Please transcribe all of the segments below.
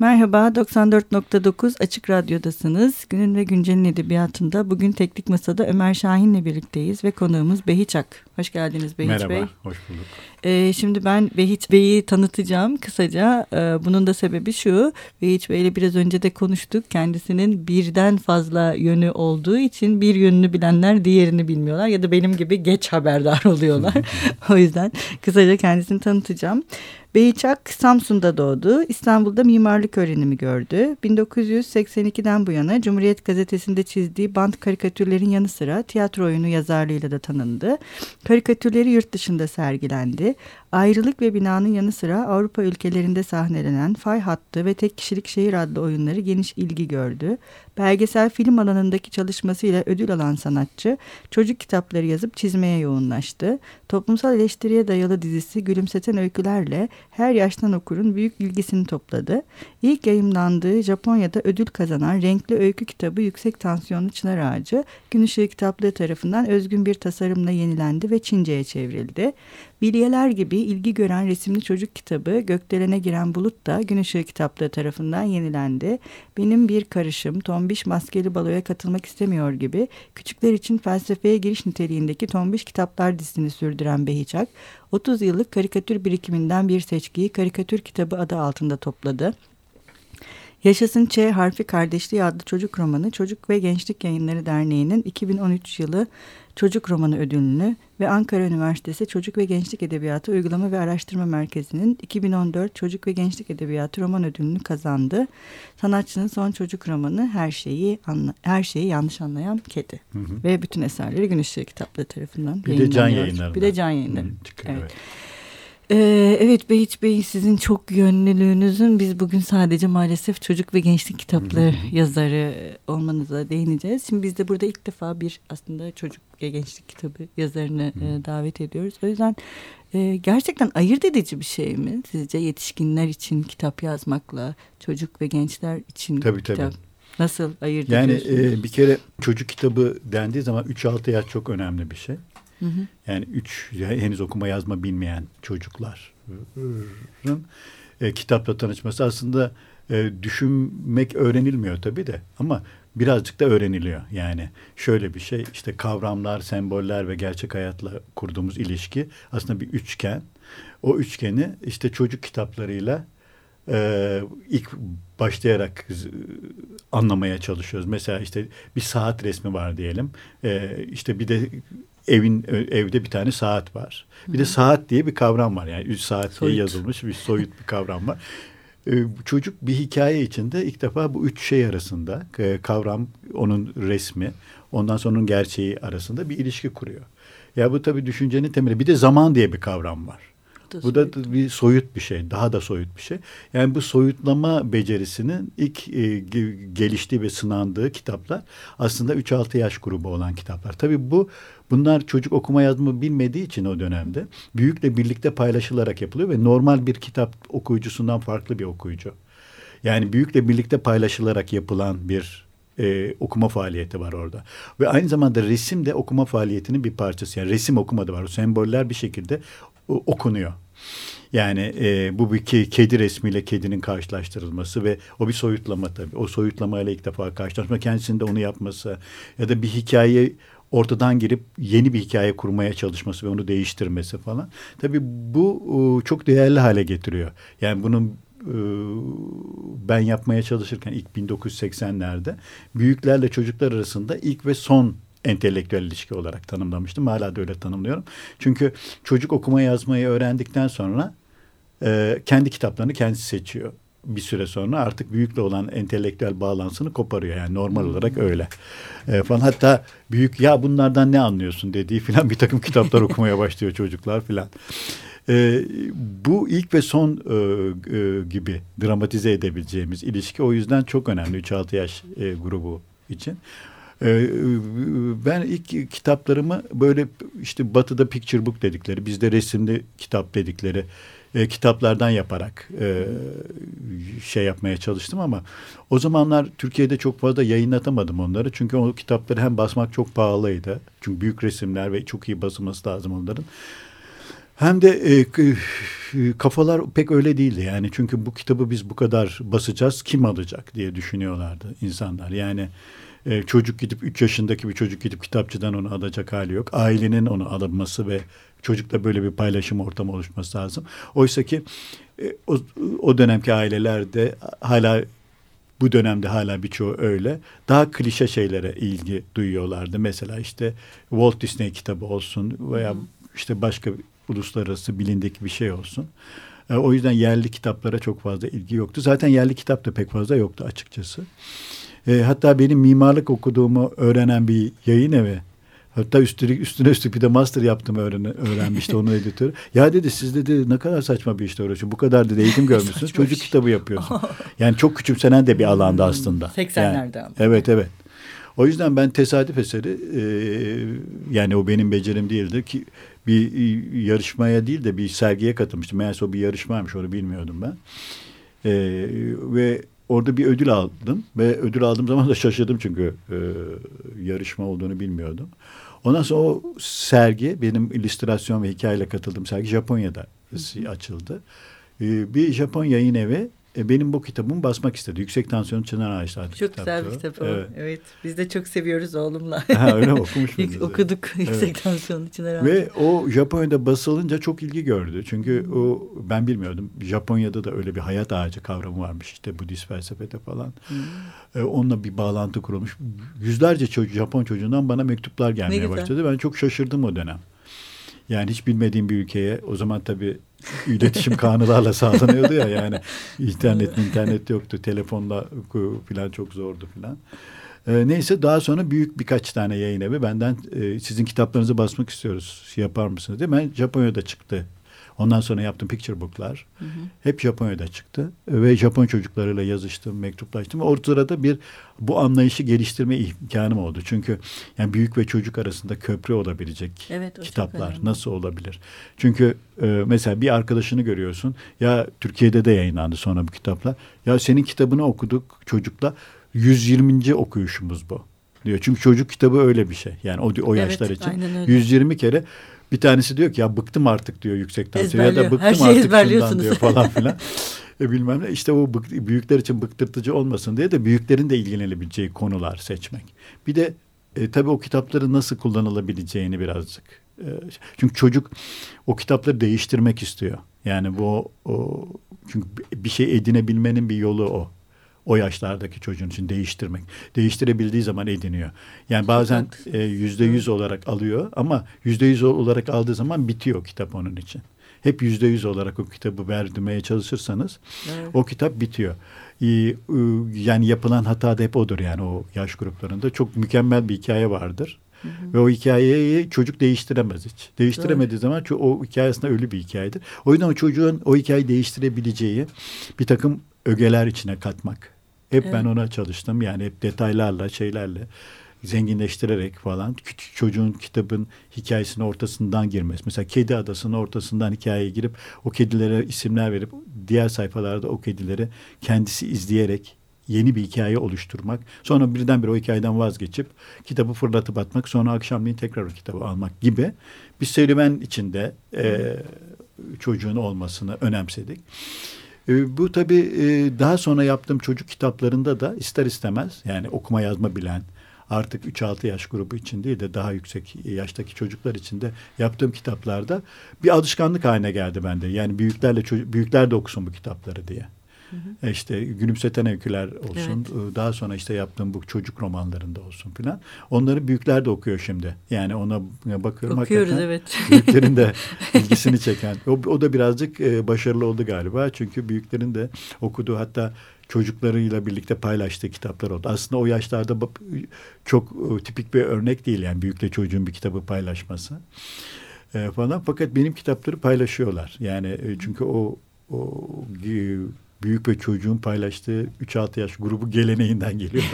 Merhaba, 94.9 Açık Radyo'dasınız. Günün ve Güncel'in edebiyatında bugün Teknik Masa'da Ömer Şahin'le birlikteyiz ve konuğumuz Behiç Ak. Hoş geldiniz Behiç Bey. Merhaba, hoş bulduk. Şimdi ben Behiç Bey'i tanıtacağım kısaca. Bunun da sebebi şu, Behiç Bey'le biraz önce de konuştuk. Kendisinin birden fazla yönü olduğu için bir yönünü bilenler diğerini bilmiyorlar ya da benim gibi geç haberdar oluyorlar. O yüzden kısaca kendisini tanıtacağım. Behiç Ak Samsun'da doğdu. İstanbul'da mimarlık öğrenimi gördü. 1982'den bu yana Cumhuriyet Gazetesi'nde çizdiği bant karikatürlerin yanı sıra tiyatro oyunu yazarlığıyla da tanındı. Karikatürleri yurt dışında sergilendi. Ayrılık ve Bina'nın yanı sıra Avrupa ülkelerinde sahnelenen Fay Hattı ve Tek Kişilik Şehir adlı oyunları geniş ilgi gördü. Belgesel film alanındaki çalışmasıyla ödül alan sanatçı, çocuk kitapları yazıp çizmeye yoğunlaştı. Toplumsal eleştiriye dayalı dizisi Gülümseten Öyküler'le her yaştan okurun büyük ilgisini topladı. İlk yayımlandığı Japonya'da ödül kazanan Renkli Öykü Kitabı Yüksek Tansiyonlu Çınar Ağacı, Gün Işığı kitaplığı tarafından özgün bir tasarımla yenilendi ve Çince'ye çevrildi. Bilyeler gibi ilgi gören resimli çocuk kitabı Gökdelen'e giren bulut da Gün Işığı kitaplığı tarafından yenilendi. Benim bir karışım tombiş maskeli baloya katılmak istemiyor gibi küçükler için felsefeye giriş niteliğindeki tombiş kitaplar dizisini sürdüren Behiç Ak, 30 yıllık karikatür birikiminden bir seçkiyi Karikatür Kitabı adı altında topladı. Yaşasın Ç harfi kardeşliği adlı çocuk romanı Çocuk ve Gençlik Yayınları Derneği'nin 2013 yılı Çocuk Romanı Ödülünü ve Ankara Üniversitesi Çocuk ve Gençlik Edebiyatı Uygulama ve Araştırma Merkezi'nin 2014 Çocuk ve Gençlik Edebiyatı Roman Ödülünü kazandı. Sanatçının son çocuk romanı Her şeyi yanlış anlayan kedi. Hı. Ve bütün eserleri Gün Işığı kitapları tarafından yayınlanıyor. Bir de Can yayınları. Evet. Evet Behiç Bey, sizin çok yönlülüğünüzün biz bugün sadece maalesef çocuk ve gençlik kitapları yazarı olmanıza değineceğiz. Şimdi biz de burada ilk defa bir aslında çocuk ve gençlik kitabı yazarını davet ediyoruz. O yüzden gerçekten ayırt edici bir şey mi sizce yetişkinler için kitap yazmakla çocuk ve gençler için kitap? Nasıl ayırt ediyorsunuz? Yani bir kere çocuk kitabı dendiği zaman 3-6 yaş çok önemli bir şey. Hı hı. Yani henüz okuma yazma bilmeyen çocukların kitapla tanışması aslında düşünmek öğrenilmiyor tabii de ama birazcık da öğreniliyor. Yani şöyle bir şey, işte kavramlar, semboller ve gerçek hayatla kurduğumuz ilişki aslında bir üçgen. O üçgeni işte çocuk kitaplarıyla ilk başlayarak anlamaya çalışıyoruz. Mesela işte bir saat resmi var diyelim. İşte bir de evde bir tane saat var. Bir de saat diye bir kavram var. Yani 3 saat diye yazılmış bir soyut bir kavram var. Çocuk bir hikaye içinde ilk defa bu üç şey arasında kavram, onun resmi, ondan sonra onun gerçeği arasında bir ilişki kuruyor. Ya bu tabii düşüncenin temeli. Bir de zaman diye bir kavram var. Bu da bir soyut bir şey. Daha da soyut bir şey. Yani bu soyutlama becerisinin ilk geliştiği ve sınandığı kitaplar aslında 3-6 yaş grubu olan kitaplar. Tabii bunlar çocuk okuma yazma bilmediği için o dönemde büyükle birlikte paylaşılarak yapılıyor ve normal bir kitap okuyucusundan farklı bir okuyucu. Yani büyükle birlikte paylaşılarak yapılan bir okuma faaliyeti var orada. Ve aynı zamanda resim de okuma faaliyetinin bir parçası. Yani resim okumada var. O semboller bir şekilde okunuyor. Yani bu bir kedi resmiyle kedinin karşılaştırılması ve o bir soyutlama tabii. O soyutlamayla ilk defa karşılaşma, kendisinin de onu yapması ya da bir hikaye ortadan girip yeni bir hikaye kurmaya çalışması ve onu değiştirmesi falan. Tabii bu çok değerli hale getiriyor. Yani bunun ben yapmaya çalışırken ilk 1980'lerde büyüklerle çocuklar arasında ilk ve son entelektüel ilişki olarak tanımlamıştım. Hala da öyle tanımlıyorum. Çünkü çocuk okuma yazmayı öğrendikten sonra kendi kitaplarını kendisi seçiyor. Bir süre sonra artık büyükle olan entelektüel bağlantısını koparıyor. Yani normal olarak öyle. Falan. Hatta büyük ya bunlardan ne anlıyorsun dediği falan bir takım kitaplar okumaya başlıyor çocuklar falan. Bu ilk ve son gibi dramatize edebileceğimiz ilişki o yüzden çok önemli 3-6 yaş grubu için. Ben ilk kitaplarımı böyle işte Batı'da picture book dedikleri, bizde resimli kitap dedikleri kitaplardan yaparak şey yapmaya çalıştım ama o zamanlar Türkiye'de çok fazla yayınlatamadım onları. Çünkü o kitapları hem basmak çok pahalıydı. Çünkü büyük resimler ve çok iyi basılması lazım onların. Hem de kafalar pek öyle değildi yani, çünkü bu kitabı biz bu kadar basacağız, kim alacak diye düşünüyorlardı insanlar. Yani çocuk gidip 3 yaşındaki bir çocuk gidip kitapçıdan onu alacak hali yok. Ailenin onu alınması ve çocukla böyle bir paylaşım ortamı oluşması lazım. Oysa ki o dönemki ailelerde hala, bu dönemde hala birçoğu öyle, daha klişe şeylere ilgi duyuyorlardı. Mesela işte Walt Disney kitabı olsun veya işte başka uluslararası bilindik bir şey olsun. O yüzden yerli kitaplara çok fazla ilgi yoktu. Zaten yerli kitap da pek fazla yoktu açıkçası. Hatta benim mimarlık okuduğumu öğrenen bir yayın evi, hatta üstüne üstlük bir de master yaptığımı öğrenmişti onun editörü. Ya dedi, siz dedi ne kadar saçma bir işle uğraşıyorsunuz. Bu kadar dedi eğitim görmüşsünüz. Çocuk kitabı yapıyorsunuz. Yani çok küçümsenen de bir alanda aslında. 80'lerde yani, evet. O yüzden ben tesadüf eseri yani o benim becerim değildir ki, bir yarışmaya değil de bir sergiye katılmıştım. Meğerse o bir yarışmaymış, onu bilmiyordum ben. Ve orada bir ödül aldım ve ödül aldığım zaman da şaşırdım çünkü yarışma olduğunu bilmiyordum. Ondan sonra o sergi, benim illüstrasyon ve hikayeyle katıldığım sergi Japonya'da açıldı. Bir Japon yayın evi benim bu kitabımı basmak istedi. Yüksek Tansiyonlu Çınar Ağacı adlı kitap. Çok güzel bir kitap o. Evet. Biz de çok seviyoruz oğlumla. Ha, öyle mi? Okumuş muydunuz? Okuduk. Evet. Yüksek Tansiyonlu Çınar Ağacı. Ve o Japonya'da basılınca çok ilgi gördü. Çünkü o, ben bilmiyordum. Japonya'da da öyle bir hayat ağacı kavramı varmış. İşte Budist felsefede falan. Onunla bir bağlantı kurulmuş. Yüzlerce Japon çocuğundan bana mektuplar gelmeye başladı. Ben çok şaşırdım o dönem. Yani hiç bilmediğim bir ülkeye, o zaman tabii iletişim kanunlarla sağlanıyordu ya, yani internet yoktu, telefonla filan çok zordu filan. Neyse, daha sonra büyük birkaç tane yayın evi benden sizin kitaplarınızı basmak istiyoruz, yapar mısınız diye. Ben Japonya'da çıktı. Ondan sonra yaptığım picture book'lar hep Japonya'da çıktı ve Japon çocuklarıyla yazıştım, mektuplaştım. Ortada da bir bu anlayışı geliştirme imkanım oldu. Çünkü yani büyük ve çocuk arasında köprü olabilecek kitaplar nasıl olabilir? Çünkü mesela bir arkadaşını görüyorsun. Ya Türkiye'de de yayınlandı sonra bu kitaplar. Ya senin kitabını okuduk çocukla, 120. okuyuşumuz bu diyor. Çünkü çocuk kitabı öyle bir şey. Yani o yaşlar için 120 kere. Bir tanesi diyor ki ya bıktım artık diyor yüksek tansiyon, ya da bıktım artık şundan diyor falan filan. Bilmem ne, işte o büyükler için bıktırtıcı olmasın diye de büyüklerin de ilgilenebileceği konular seçmek. Bir de tabii o kitapları nasıl kullanılabileceğini birazcık. Çünkü çocuk o kitapları değiştirmek istiyor. Yani bu çünkü bir şey edinebilmenin bir yolu o. O yaşlardaki çocuğun için değiştirmek. Değiştirebildiği zaman ediniyor. Yani bazen %100 olarak alıyor ama %100 olarak aldığı zaman bitiyor kitap onun için. Hep %100 olarak o kitabı verdirmeye çalışırsanız o kitap bitiyor. Yani yapılan hata da hep odur yani o yaş gruplarında. Çok mükemmel bir hikaye vardır. Ve o hikayeyi çocuk değiştiremez hiç. Değiştiremediği zaman o hikaye aslında ölü bir hikayedir. O yüzden o çocuğun o hikayeyi değiştirebileceği bir takım ögeler içine katmak. Hep ben ona çalıştım. Yani hep detaylarla, şeylerle zenginleştirerek falan. Küçük çocuğun kitabın hikayesinin ortasından girmesi. Mesela Kedi Adası'nın ortasından hikayeye girip o kedilere isimler verip diğer sayfalarda o kedileri kendisi izleyerek yeni bir hikaye oluşturmak. Sonra birdenbire o hikayeden vazgeçip kitabı fırlatıp atmak. Sonra akşamleyin tekrar o kitabı almak gibi bir serüven içinde çocuğun olmasını önemsedik. Bu tabii daha sonra yaptığım çocuk kitaplarında da ister istemez yani okuma yazma bilen, artık 3-6 yaş grubu için değil de daha yüksek yaştaki çocuklar için de yaptığım kitaplarda bir alışkanlık haline geldi bende. Yani büyükler de okusun bu kitapları diye. İşte Gülümseten Öyküler olsun, daha sonra işte yaptığım bu çocuk romanlarında olsun filan. Onları büyükler de okuyor şimdi. Yani ona bakıyorum. Okuyoruz, büyüklerin de ilgisini çeken. O da birazcık başarılı oldu galiba. Çünkü büyüklerin de okuduğu, hatta çocuklarıyla birlikte paylaştığı kitaplar oldu. Aslında o yaşlarda çok tipik bir örnek değil yani büyükle çocuğun bir kitabı paylaşması falan. Fakat benim kitapları paylaşıyorlar. Yani çünkü o büyük ve çocuğun paylaştığı 3-6 yaş grubu geleneğinden geliyor.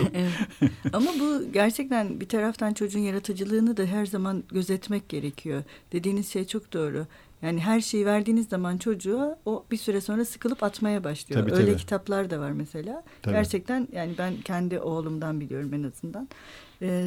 Ama bu gerçekten bir taraftan çocuğun yaratıcılığını da her zaman gözetmek gerekiyor. Dediğiniz şey çok doğru. Yani her şeyi verdiğiniz zaman çocuğa o bir süre sonra sıkılıp atmaya başlıyor. Tabii, öyle kitaplar da var mesela. Tabii. Gerçekten yani ben kendi oğlumdan biliyorum en azından.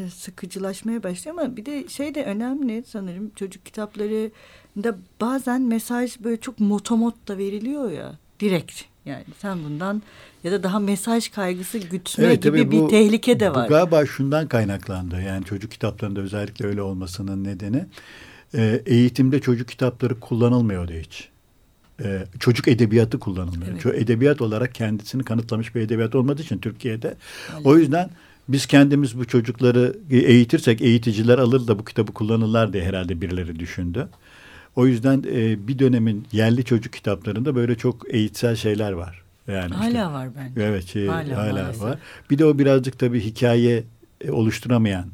Sıkıcılaşmaya başlıyor ama bir de şey de önemli sanırım, çocuk kitaplarında bazen mesaj böyle çok motomot da veriliyor ya direkt. Yani sen bundan ya da daha mesaj kaygısı gütme gibi bir tehlike de var. Bu galiba şundan kaynaklandı. Yani çocuk kitaplarında özellikle öyle olmasının nedeni eğitimde çocuk kitapları kullanılmıyordu hiç. Çocuk edebiyatı kullanılmıyor. Evet. Edebiyat olarak kendisini kanıtlamış bir edebiyat olmadığı için Türkiye'de. Öyle. O yüzden biz kendimiz bu çocukları eğitirsek eğiticiler alır da bu kitabı kullanırlar diye herhalde birileri düşündü. O yüzden bir dönemin yerli çocuk kitaplarında böyle çok eğitsel şeyler var. Yani hala işte, var bence. Evet, hala var. Bir de o birazcık tabii hikaye oluşturamayan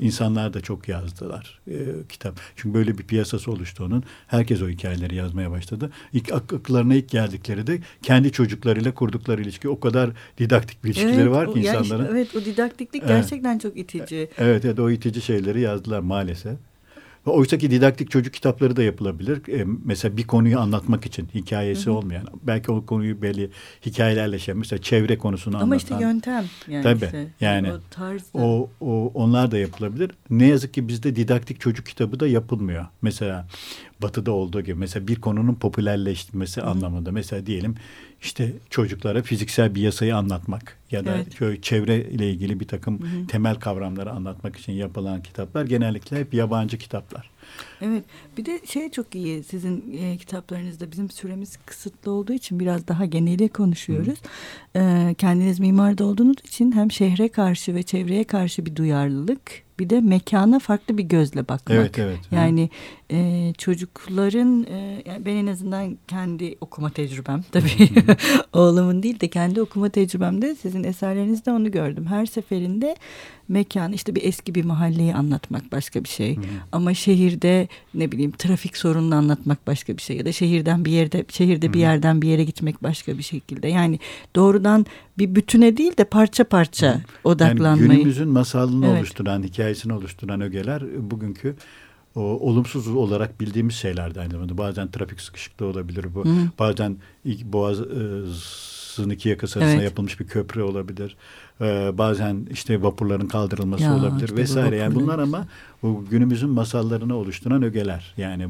insanlar da çok yazdılar kitap. Çünkü böyle bir piyasası oluştu onun. Herkes o hikayeleri yazmaya başladı. İlk akıllarına ilk geldikleri de kendi çocuklarıyla kurdukları ilişki. O kadar didaktik bir ilişkileri var ki insanların. Yani işte, o didaktiklik gerçekten çok itici. Evet, o itici şeyleri yazdılar maalesef. Oysa ki didaktik çocuk kitapları da yapılabilir. Mesela bir konuyu anlatmak için hikayesi olmayan. Belki o konuyu belli hikayelerle mesela çevre konusunu anlatan. Ama işte yöntem. Yani tabii. İşte, yani onlar da yapılabilir. Ne yazık ki bizde didaktik çocuk kitabı da yapılmıyor. Mesela Batı'da olduğu gibi. Mesela bir konunun popülerleştirmesi anlamında. Mesela diyelim işte çocuklara fiziksel bir yasayı anlatmak ya da çevreyle ilgili bir takım temel kavramları anlatmak için yapılan kitaplar genellikle hep yabancı kitaplar. Evet, bir de şey çok iyi sizin kitaplarınızda, bizim süremiz kısıtlı olduğu için biraz daha geneli konuşuyoruz. Kendiniz mimar da olduğunuz için hem şehre karşı ve çevreye karşı bir duyarlılık, bir de mekana farklı bir gözle bakmak. Evet. Yani çocukların, ben en azından kendi okuma tecrübem tabii oğlumun değil de kendi okuma tecrübemde sizin eserlerinizde onu gördüm. Her seferinde mekan, işte bir eski bir mahalleyi anlatmak başka bir şey. Ama şehirde ne bileyim trafik sorununu anlatmak başka bir şey ya da şehirde bir yerden bir yere gitmek başka bir şekilde. Yani doğrudan bir bütüne değil de parça parça odaklanmayı. Yani günümüzün masalını oluşturan, hikayesini oluşturan ögeler bugünkü olumsuz olarak bildiğimiz şeyler de aynı zamanda. Bazen trafik sıkışıklığı olabilir bu. Bazen Boğaz'ın iki yakası arasında yapılmış bir köprü olabilir. Bazen işte vapurların kaldırılması olabilir işte vesaire. Yani bunlar ama bu günümüzün masallarını oluşturan ögeler. Yani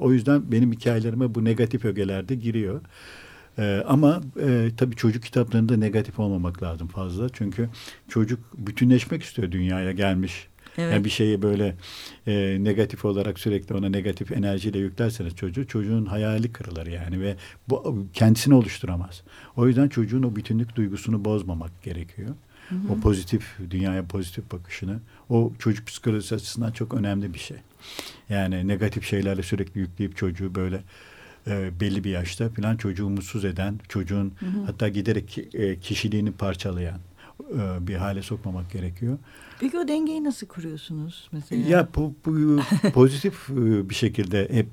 o yüzden benim hikayelerime bu negatif ögeler de giriyor. Ama tabii çocuk kitaplarında negatif olmamak lazım fazla. Çünkü çocuk bütünleşmek istiyor, dünyaya gelmiş. Evet. Yani bir şeyi böyle negatif olarak sürekli ona negatif enerjiyle yüklerseniz çocuğun hayali kırılır yani ve bu kendisini oluşturamaz. O yüzden çocuğun o bütünlük duygusunu bozmamak gerekiyor. O pozitif, dünyaya pozitif bakışını, o çocuk psikolojisi açısından çok önemli bir şey. Yani negatif şeylerle sürekli yükleyip çocuğu böyle belli bir yaşta falan çocuğu mutsuz eden, çocuğun hatta giderek kişiliğini parçalayan bir hale sokmamak gerekiyor. Peki o dengeyi nasıl kuruyorsunuz mesela? Ya bu pozitif bir şekilde hep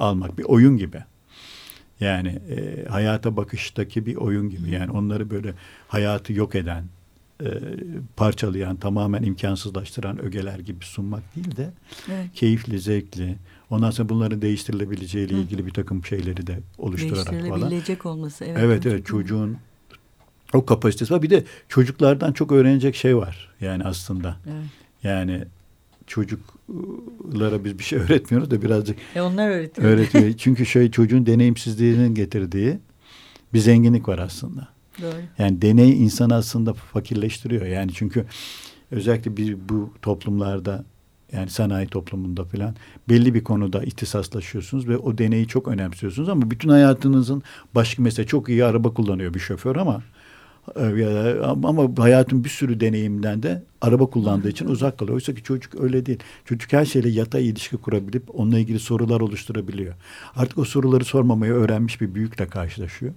almak bir oyun gibi. Yani hayata bakıştaki bir oyun gibi. Yani onları böyle hayatı yok eden, parçalayan, tamamen imkansızlaştıran ögeler gibi sunmak değil de keyifli, zevkli. Ondan sonra bunların değiştirilebileceğiyle ilgili bir takım şeyleri de oluşturarak falan. Değiştirilebilecek olması. Evet, çocuğun o kapasitesi var. Bir de çocuklardan çok öğrenecek şey var. Yani aslında. Evet. Yani çocuklara biz bir şey öğretmiyoruz da birazcık. Onlar öğretiyor. Öğretiyor. Çünkü çocuğun deneyimsizliğinin getirdiği bir zenginlik var aslında. Doğru. Yani deney insanı aslında fakirleştiriyor. Yani çünkü özellikle bu toplumlarda, yani sanayi toplumunda falan belli bir konuda ihtisaslaşıyorsunuz ve o deneyi çok önemsiyorsunuz ama bütün hayatınızın başka, mesela çok iyi araba kullanıyor bir şoför ama hayatın bir sürü deneyimden de araba kullandığı için uzak kalıyor. Oysa ki çocuk öyle değil. Çocuk her şeyle yatay ilişki kurabilip onunla ilgili sorular oluşturabiliyor. Artık o soruları sormamayı öğrenmiş bir büyükle karşılaşıyor.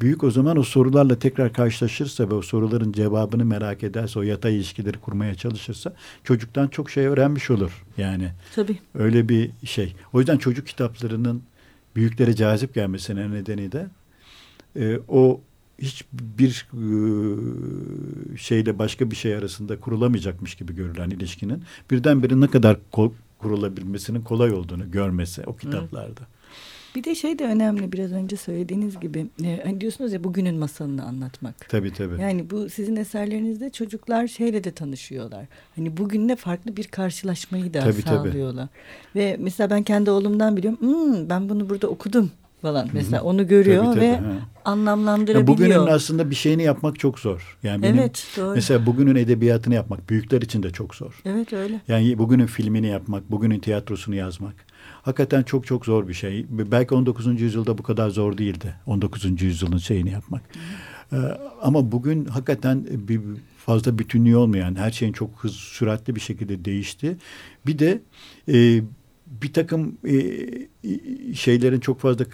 Büyük o zaman o sorularla tekrar karşılaşırsa ve o soruların cevabını merak ederse, o yatay ilişkileri kurmaya çalışırsa çocuktan çok şey öğrenmiş olur. Yani tabii. Öyle bir şey. O yüzden çocuk kitaplarının büyüklere cazip gelmesinin nedeni de o hiçbir şeyle başka bir şey arasında kurulamayacakmış gibi görülen ilişkinin birdenbire ne kadar kurulabilmesinin kolay olduğunu görmesi o kitaplarda. Bir de şey de önemli, biraz önce söylediğiniz gibi hani diyorsunuz ya bugünün masalını anlatmak. Tabii tabii. Yani bu sizin eserlerinizde çocuklar şeyle de tanışıyorlar. Hani bugünle farklı bir karşılaşmayı da sağlıyorlar. Tabii. Ve mesela ben kendi oğlumdan biliyorum. Ben bunu burada okudum falan. Mesela onu görüyor ve anlamlandırabiliyor. Ya bugünün aslında bir şeyini yapmak çok zor. Yani benim mesela bugünün edebiyatını yapmak büyükler için de çok zor. Evet öyle. Yani bugünün filmini yapmak, bugünün tiyatrosunu yazmak. Hakikaten çok çok zor bir şey. Belki 19. yüzyılda bu kadar zor değildi. 19. yüzyılın şeyini yapmak. Ama bugün hakikaten bir fazla bütünlüğü olmayan, her şeyin çok süratli bir şekilde değişti. Bir de bir takım şeylerin çok fazla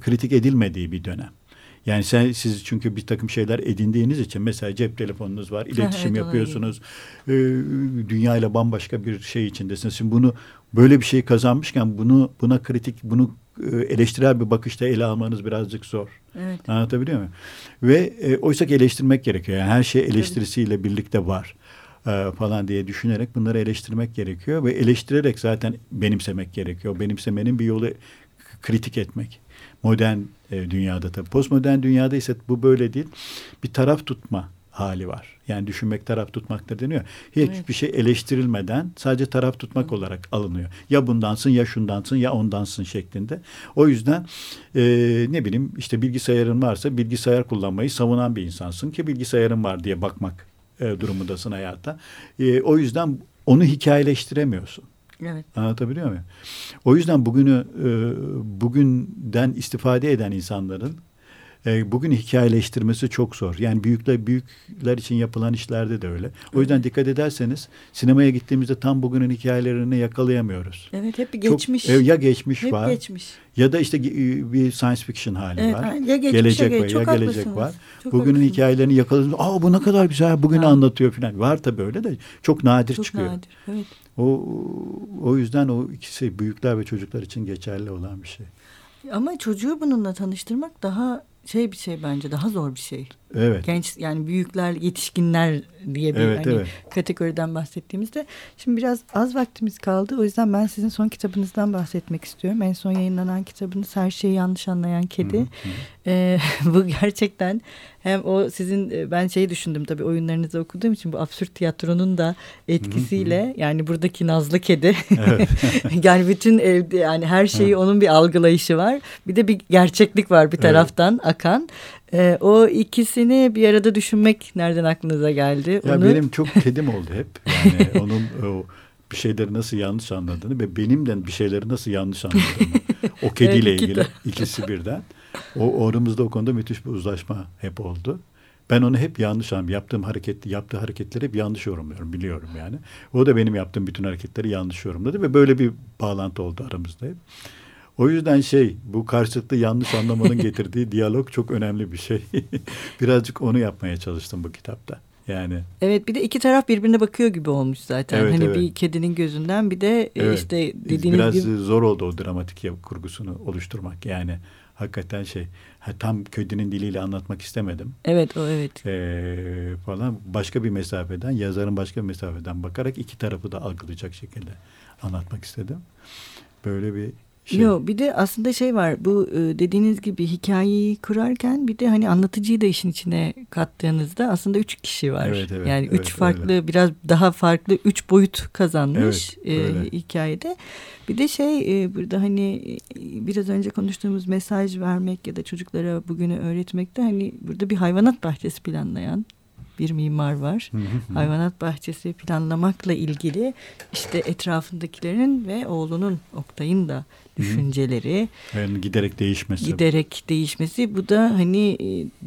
kritik edilmediği bir dönem. Yani siz çünkü bir takım şeyler edindiğiniz için, mesela cep telefonunuz var, iletişim yapıyorsunuz. Dünyayla bambaşka bir şey içindesiniz. Şimdi bunu böyle bir şey kazanmışken bunu eleştirel bir bakışta ele almanız birazcık zor. Evet. Anlatabiliyor muyum? Ve oysa ki eleştirmek gerekiyor. Yani her şey eleştirisiyle birlikte var falan diye düşünerek bunları eleştirmek gerekiyor ve eleştirerek zaten benimsemek gerekiyor. Benimsemenin bir yolu kritik etmek. Modern dünyada tabii. Postmodern dünyada ise bu böyle değil. Bir taraf tutma hali var. Yani düşünmek taraf tutmaktır deniyor. Hiçbir şey eleştirilmeden sadece taraf tutmak olarak alınıyor. Ya bundansın, ya şundansın, ya ondansın şeklinde. O yüzden bilgisayarın varsa bilgisayar kullanmayı savunan bir insansın ki bilgisayarın var diye bakmak durumundasın hayata. O yüzden onu hikayeleştiremiyorsun. Evet. Anlatabiliyor muyum? O yüzden bugünden istifade eden insanların bugün hikayeleştirmesi çok zor. Yani büyükler için yapılan işlerde de öyle. O yüzden dikkat ederseniz sinemaya gittiğimizde tam bugünün hikayelerini yakalayamıyoruz. Evet, hep geçmiş. Geçmiş. Ya da bir science fiction hali var. Ya gelecek var. Çok bugünün hikayelerini yakaladığımızda bu ne kadar güzel bugünü anlatıyor falan. Var tabii öyle de çok nadir çıkıyor. Nadir, evet. O yüzden o ikisi büyükler ve çocuklar için geçerli olan bir şey. Ama çocuğu bununla tanıştırmak daha bir şey bence, daha zor bir şey. Evet. Genç, yani büyükler, yetişkinler diye bir kategoriden bahsettiğimizde. Şimdi biraz az vaktimiz kaldı. O yüzden ben sizin son kitabınızdan bahsetmek istiyorum. En son yayınlanan kitabınız Her Şeyi Yanlış Anlayan Kedi. Bu gerçekten hem o sizin, ben düşündüm tabii, oyunlarınızı okuduğum için bu absürt tiyatronun da etkisiyle yani buradaki nazlı kedi yani bütün evde, yani her şeyi onun bir algılayışı var. Bir de bir gerçeklik var bir taraftan akan. O ikisini bir arada düşünmek nereden aklınıza geldi? Ya benim çok kedim oldu hep. Yani onun bir şeyleri nasıl yanlış anladığını ve benimden bir şeyleri nasıl yanlış anladığını. O kediyle ilgili ikisi birden. O aramızda o konuda müthiş bir uzlaşma hep oldu. Ben onu hep yanlış anlıyorum. Yaptığı hareketleri hep yanlış yorumluyorum. Biliyorum yani. O da benim yaptığım bütün hareketleri yanlış yorumladı ve böyle bir bağlantı oldu aramızda hep. O yüzden bu karşılıklı yanlış anlamanın getirdiği diyalog çok önemli bir şey. Birazcık onu yapmaya çalıştım bu kitapta. Yani. Evet, bir de iki taraf birbirine bakıyor gibi olmuş zaten. Evet, bir kedinin gözünden, bir de işte dediğiniz biraz gibi. Biraz zor oldu o dramatik kurgusunu oluşturmak. Yani hakikaten tam kedinin diliyle anlatmak istemedim. Evet, o evet. Falan başka bir mesafeden, yazarın başka bir mesafeden bakarak iki tarafı da algılayacak şekilde anlatmak istedim. Böyle bir Yok, bir de aslında var, bu dediğiniz gibi hikayeyi kurarken bir de anlatıcıyı da işin içine kattığınızda aslında 3 kişi var. Evet, yani 3 farklı öyle. Biraz daha farklı 3 boyut kazanmış hikayede. Bir de burada biraz önce konuştuğumuz mesaj vermek ya da çocuklara bugünü öğretmekte burada bir hayvanat bahçesi planlayan bir mimar var. Hayvanat bahçesi planlamakla ilgili etrafındakilerin ve oğlunun, Oktay'ın da düşünceleri. Yani giderek değişmesi. Bu da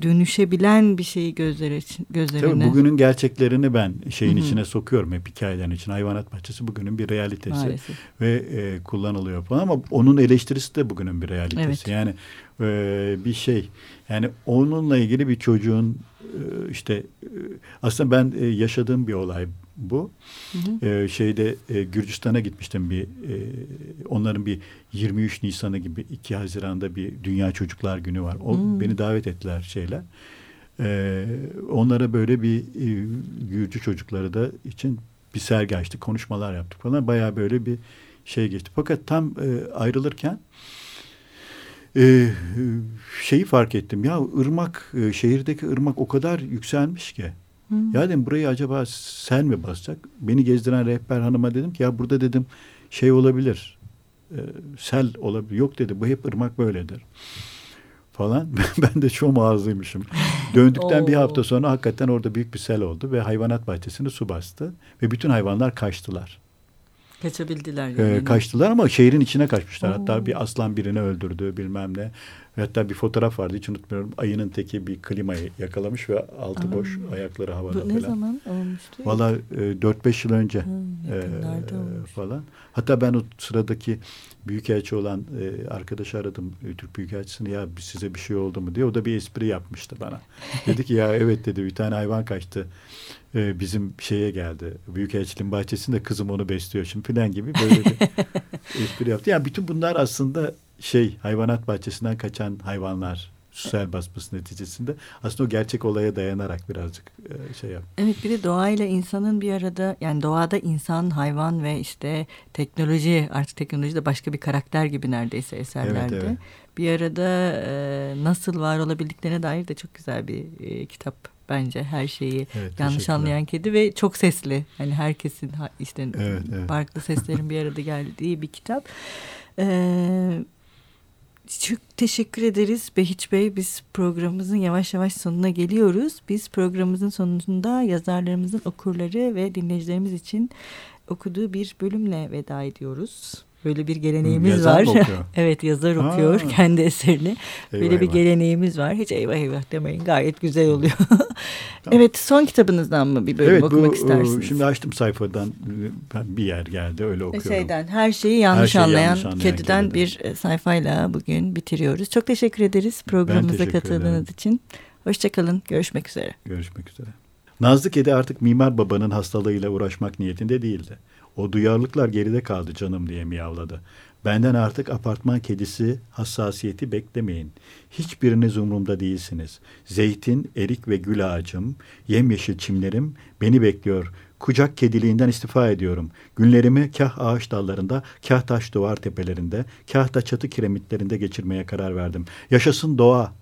dönüşebilen bir şeyi gözlerine. Tabii bugünün gerçeklerini ben içine sokuyorum hep hikayelerin için. Hayvanat bahçesi bugünün bir realitesi. Maalesef. Ve kullanılıyor falan ama onun eleştirisi de bugünün bir realitesi. Evet. Yani bir şey. Yani onunla ilgili bir çocuğun aslında ben yaşadığım bir olay bu. Gürcistan'a gitmiştim onların bir 23 Nisan'ı gibi 2 Haziran'da bir Dünya Çocuklar Günü var. Beni davet ettiler onlara böyle bir Gürcü çocukları da için bir sergi açtık, konuşmalar yaptık falan. Bayağı böyle bir şey geçti. Fakat tam ayrılırken şeyi fark ettim. Ya ırmak, şehirdeki ırmak o kadar yükselmiş ki. Ya dedim, burayı acaba sel mi basacak? Beni gezdiren rehber hanıma dedim ki, ya burada dedim şey olabilir, sel olabilir. Yok dedi, bu hep ırmak böyledir falan. Ben de çok ağzıymışım. Döndükten bir hafta sonra hakikaten orada büyük bir sel oldu ve hayvanat bahçesini su bastı ve bütün hayvanlar kaçtılar. Kaçabildiler yani. Kaçtılar ama şehrin içine kaçmışlar. Hatta bir aslan birini öldürdü, bilmem ne. Hatta bir fotoğraf vardı, hiç unutmuyorum. Ayının teki bir klimayı yakalamış ve altı boş, ayakları havada bu falan. Ne zaman olmuştu? Valla 4-5 yıl önce falan. Hatta ben o sıradaki büyükelçi olan arkadaşı aradım. Türk Büyükelçisi'ni, ya size bir şey oldu mu diye. O da bir espri yapmıştı bana. Dedi ki, ya evet dedi, bir tane hayvan kaçtı. Bizim şeye geldi. Büyükelçiliğin bahçesinde, kızım onu besliyor şimdi filan gibi böyle bir espri yaptı. Yani bütün bunlar aslında şey, hayvanat bahçesinden kaçan hayvanlar, sel basması neticesinde aslında o gerçek olaya dayanarak birazcık şey yap. Evet, bir de doğayla insanın bir arada, yani doğada insan, hayvan ve işte teknoloji, artık teknoloji de başka bir karakter gibi neredeyse eserlerde. Evet, evet. Bir arada nasıl var olabildiklerine dair de çok güzel bir kitap bence, her şeyi yanlış anlayan kedi ve çok sesli. Yani herkesin işte farklı seslerin bir arada geldiği bir kitap. Çok teşekkür ederiz Behiç Bey. Biz programımızın yavaş yavaş sonuna geliyoruz. Biz programımızın sonunda yazarlarımızın okurları ve dinleyicilerimiz için okuduğu bir bölümle veda ediyoruz. Böyle bir geleneğimiz var. Evet, yazar okuyor kendi eserini. Böyle bir geleneğimiz var. Hiç eyvah eyvah demeyin. Gayet güzel oluyor. Tamam. Evet, son kitabınızdan mı bir bölüm okumak istersiniz? Şimdi açtım sayfadan, bir yer geldi, öyle okuyorum. Her şeyi yanlış anlayan kediden bir sayfayla bugün bitiriyoruz. Çok teşekkür ederiz programımıza katıldığınız için. Hoşçakalın. Görüşmek üzere. Görüşmek üzere. Nazlı Kedi artık Mimar Baba'nın hastalığıyla uğraşmak niyetinde değildi. O duyarlılıklar geride kaldı canım diye miyavladı. Benden artık apartman kedisi hassasiyeti beklemeyin. Hiçbiriniz umurumda değilsiniz. Zeytin, erik ve gül ağacım, yemyeşil çimlerim beni bekliyor. Kucak kediliğinden istifa ediyorum. Günlerimi kah ağaç dallarında, kah taş duvar tepelerinde, kah da çatı kiremitlerinde geçirmeye karar verdim. Yaşasın doğa!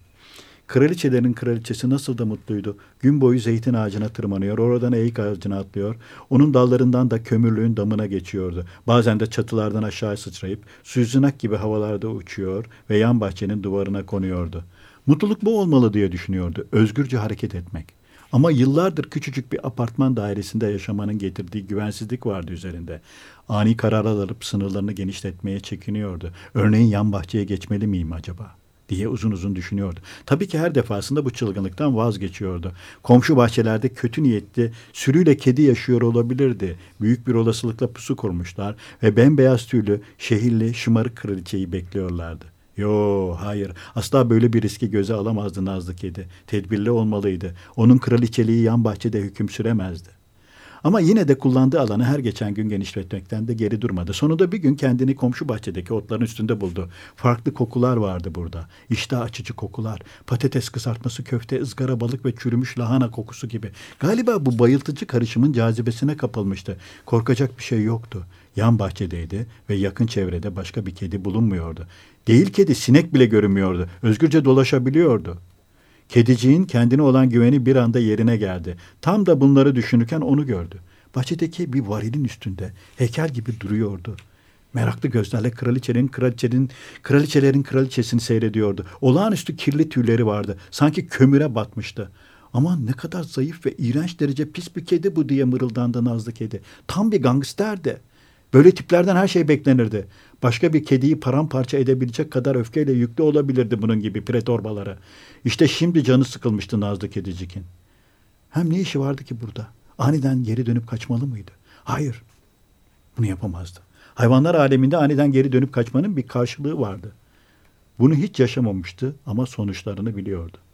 Kraliçelerin kraliçesi nasıl da mutluydu. Gün boyu zeytin ağacına tırmanıyor, oradan eğik ağacına atlıyor. Onun dallarından da kömürlüğün damına geçiyordu. Bazen de çatılardan aşağı sıçrayıp süzünak gibi havalarda uçuyor ve yan bahçenin duvarına konuyordu. Mutluluk bu olmalı diye düşünüyordu, özgürce hareket etmek. Ama yıllardır küçücük bir apartman dairesinde yaşamanın getirdiği güvensizlik vardı üzerinde. Ani kararlar alıp sınırlarını genişletmeye çekiniyordu. Örneğin yan bahçeye geçmeli miyim acaba diye uzun uzun düşünüyordu. Tabii ki her defasında bu çılgınlıktan vazgeçiyordu. Komşu bahçelerde kötü niyetli sürüyle kedi yaşıyor olabilirdi. Büyük bir olasılıkla pusu kurmuşlar ve bembeyaz tüylü, şehirli, şımarık kraliçeyi bekliyorlardı. Yo, hayır, asla böyle bir riski göze alamazdı Nazlı Kedi. Tedbirli olmalıydı. Onun kraliçeliği yan bahçede hüküm süremezdi. Ama yine de kullandığı alanı her geçen gün genişletmekten de geri durmadı. Sonunda bir gün kendini komşu bahçedeki otların üstünde buldu. Farklı kokular vardı burada. İştah açıcı kokular, patates kızartması, köfte, ızgara balık ve çürümüş lahana kokusu gibi. Galiba bu bayıltıcı karışımın cazibesine kapılmıştı. Korkacak bir şey yoktu. Yan bahçedeydi ve yakın çevrede başka bir kedi bulunmuyordu. Değil kedi, sinek bile görünmüyordu. Özgürce dolaşabiliyordu. Kediciğin kendine olan güveni bir anda yerine geldi. Tam da bunları düşünürken onu gördü. Bahçedeki bir varilin üstünde heykel gibi duruyordu. Meraklı gözlerle kraliçelerin kraliçesini seyrediyordu. Olağanüstü kirli tüyleri vardı. Sanki kömüre batmıştı. Aman ne kadar zayıf ve iğrenç derece pis bir kedi bu diye mırıldandı Nazlı Kedi. Tam bir gangsterdi. Böyle tiplerden her şey beklenirdi. Başka bir kediyi paramparça edebilecek kadar öfkeyle yüklü olabilirdi bunun gibi pire torbaları. İşte şimdi canı sıkılmıştı Nazlı Kedicik'in. Hem ne işi vardı ki burada? Aniden geri dönüp kaçmalı mıydı? Hayır. Bunu yapamazdı. Hayvanlar aleminde aniden geri dönüp kaçmanın bir karşılığı vardı. Bunu hiç yaşamamıştı ama sonuçlarını biliyordu.